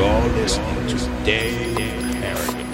You're listening to Dave Harrigan.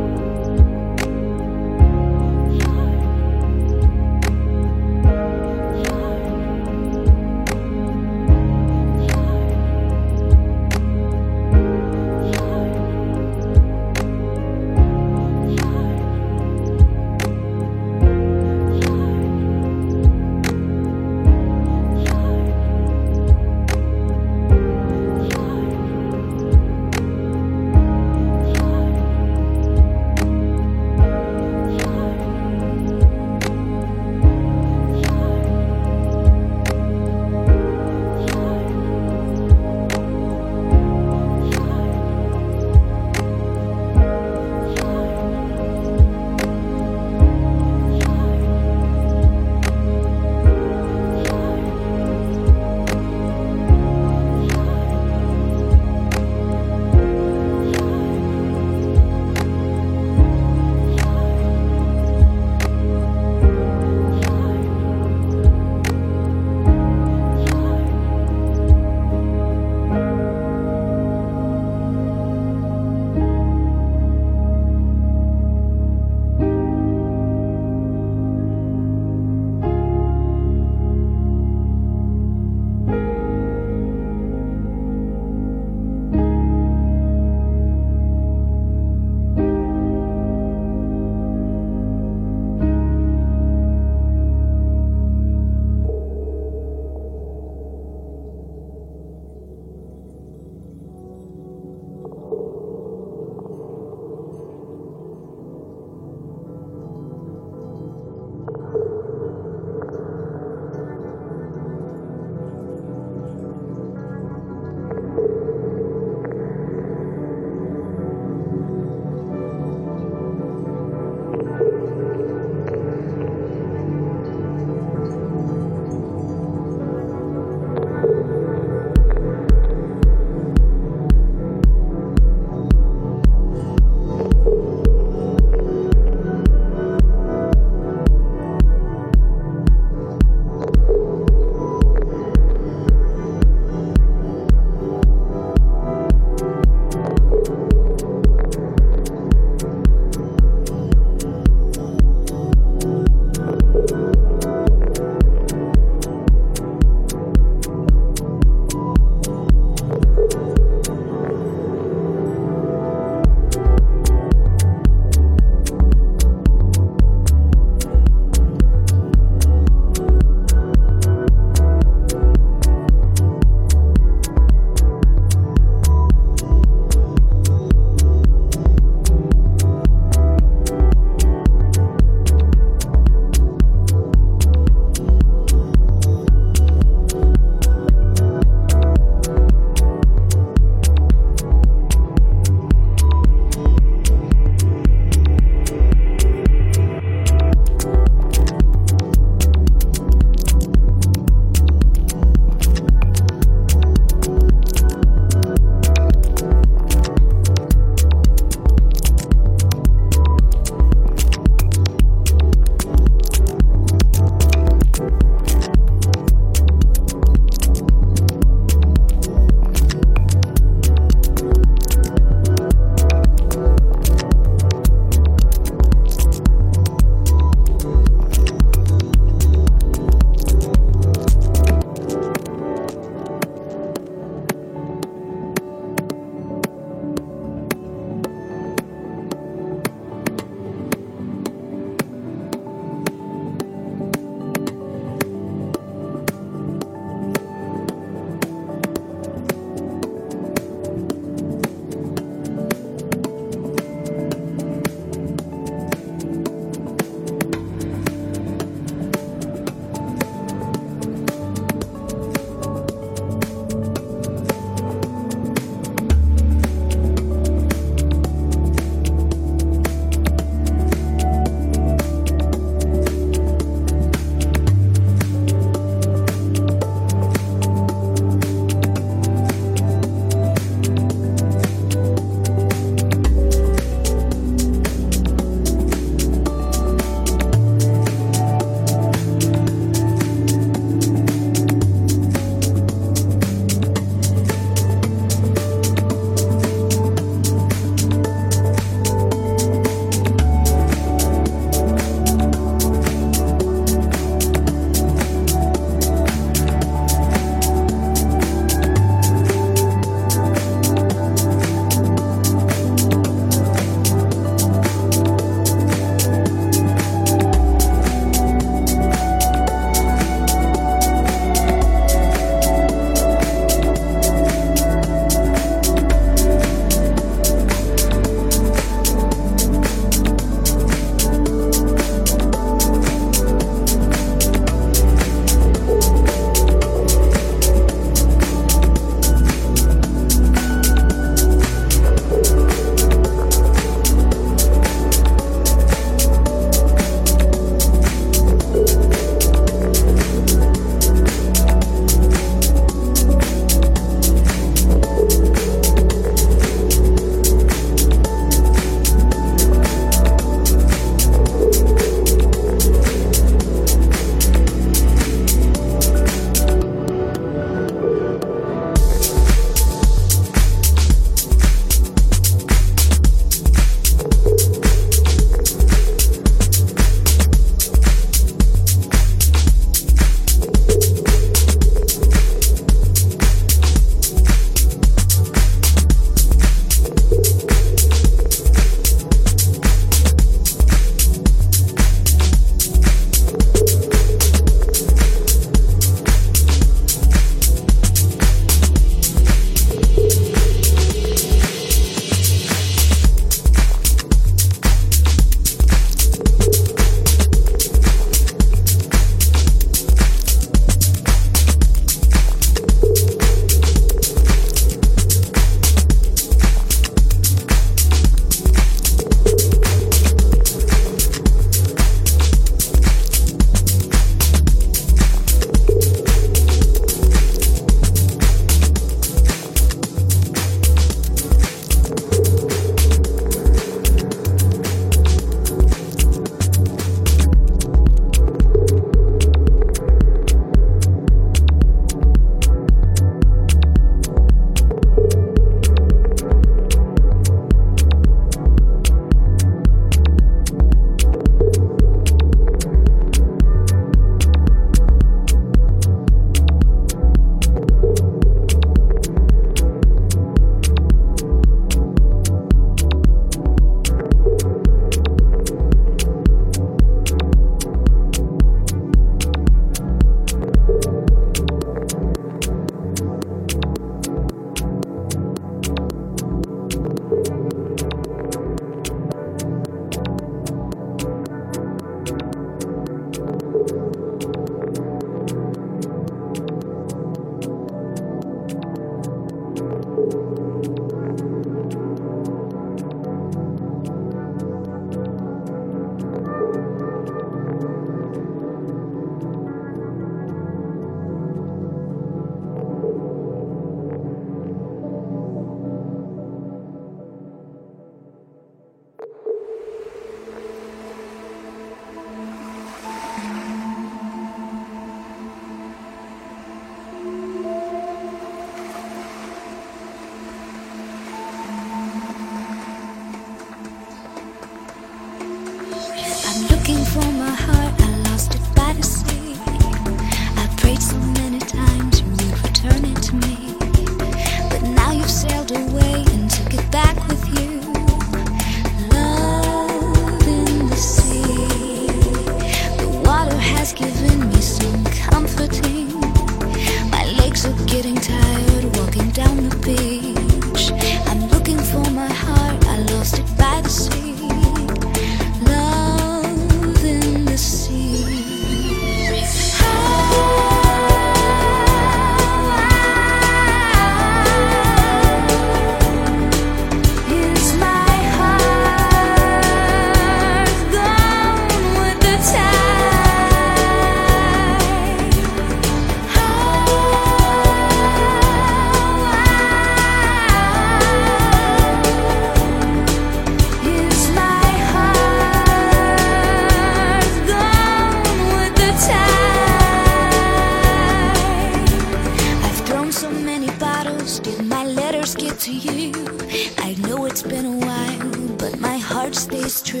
my heart stays true.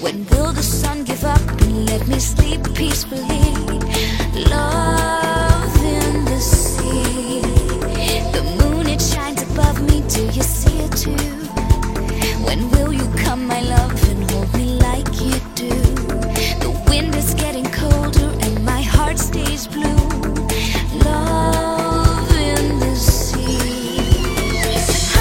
When will the sun give up and let me sleep peacefully? Love in the sea. The moon, it shines above me, do you see it too? When will you come, my love, and hold me like you do? The wind is getting colder and my heart stays blue. Love in the sea. Is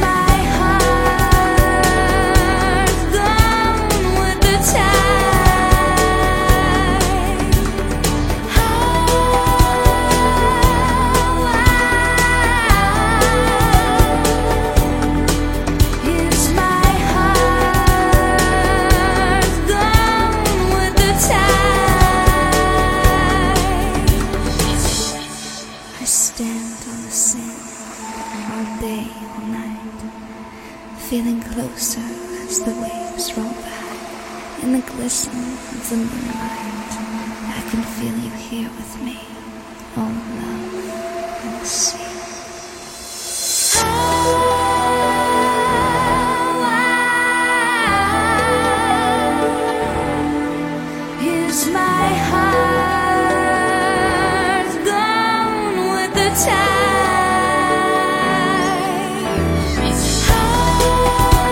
my heart gone with the tide? Is my heart gone with the tide? I stand on the sand all day, all night, feeling closer as the waves roll by. In the glisten of the moonlight, I can feel you here with me. Oh, love and sea. Is my heart gone with the tide? Is my heart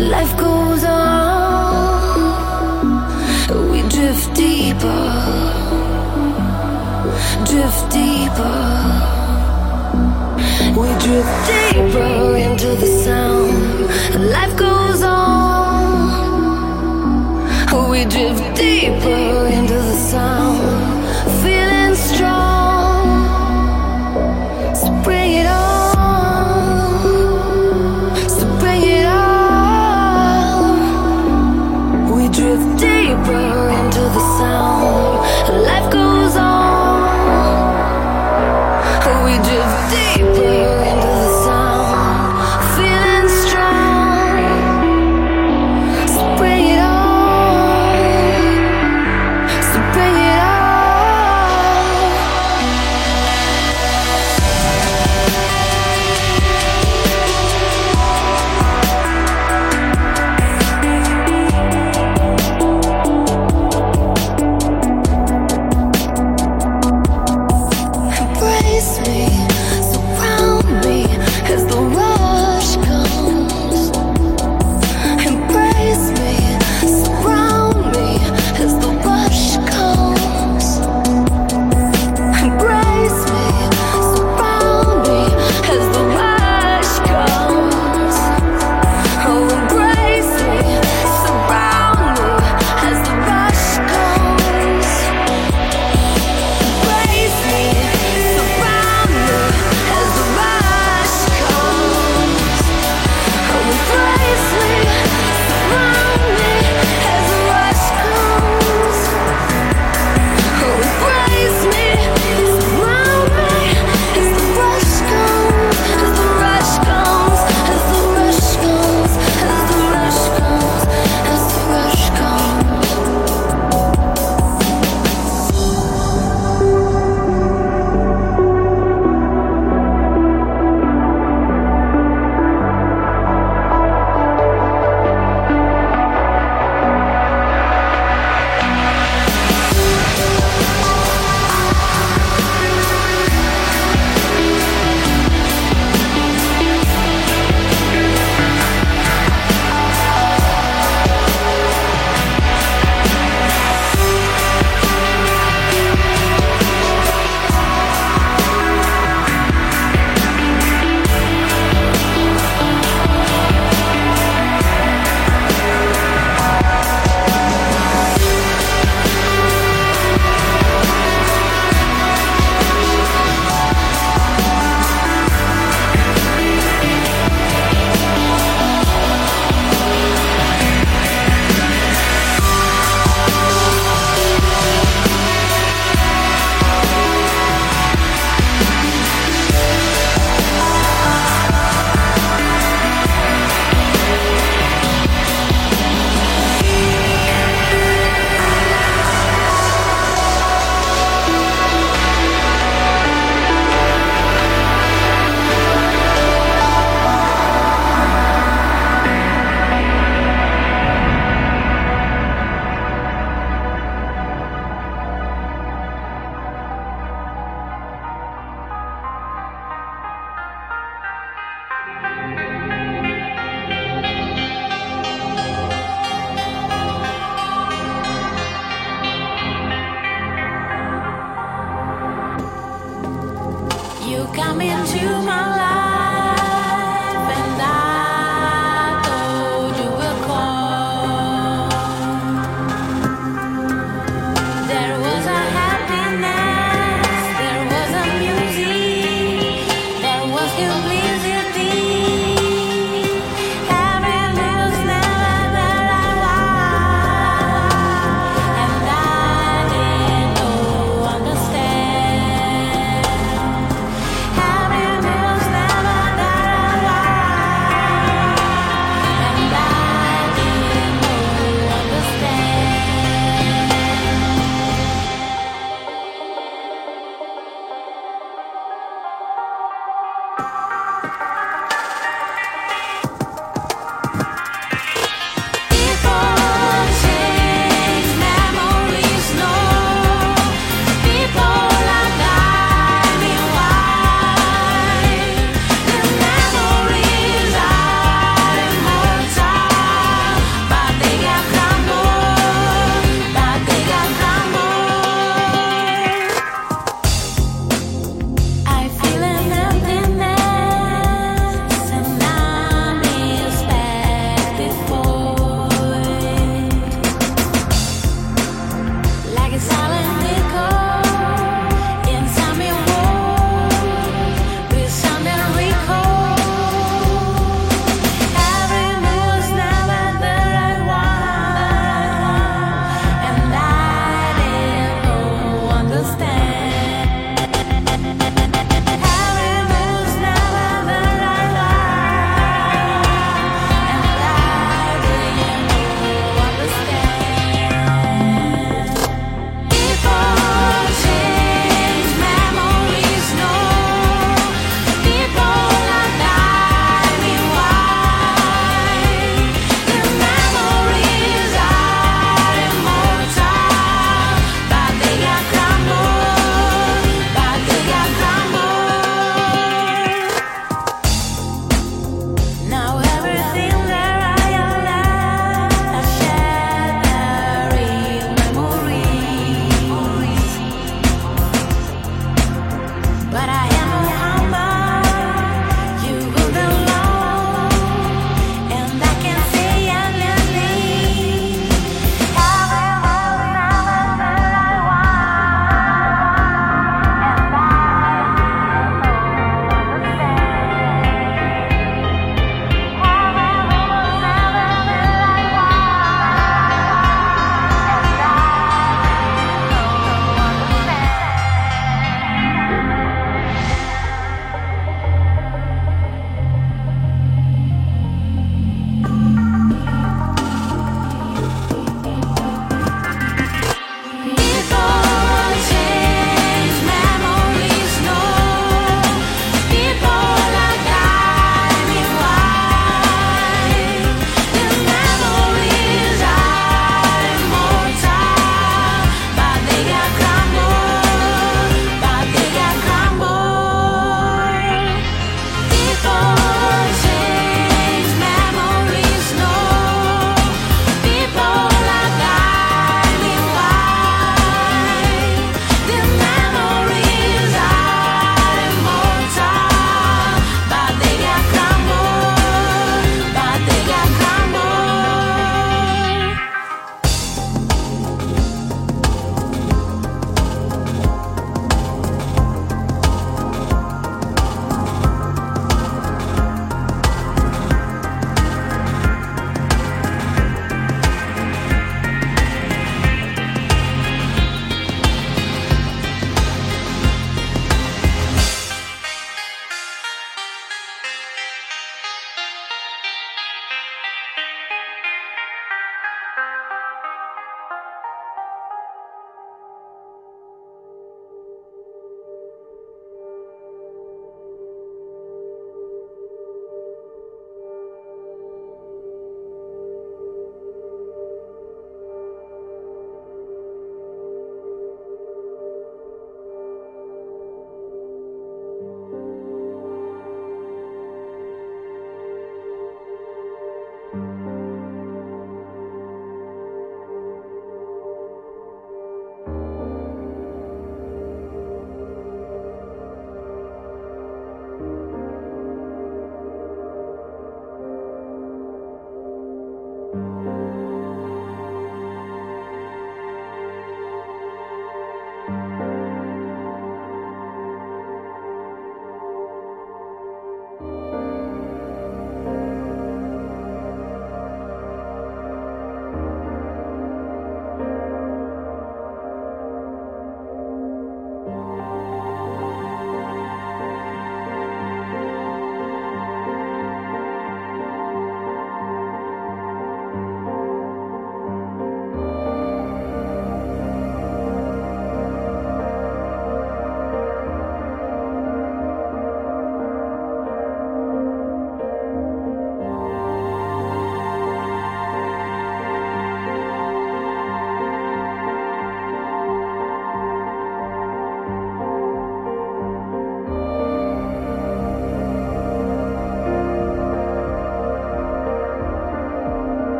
life goes on. We drift deeper, drift deeper. We drift deeper into the sound. Life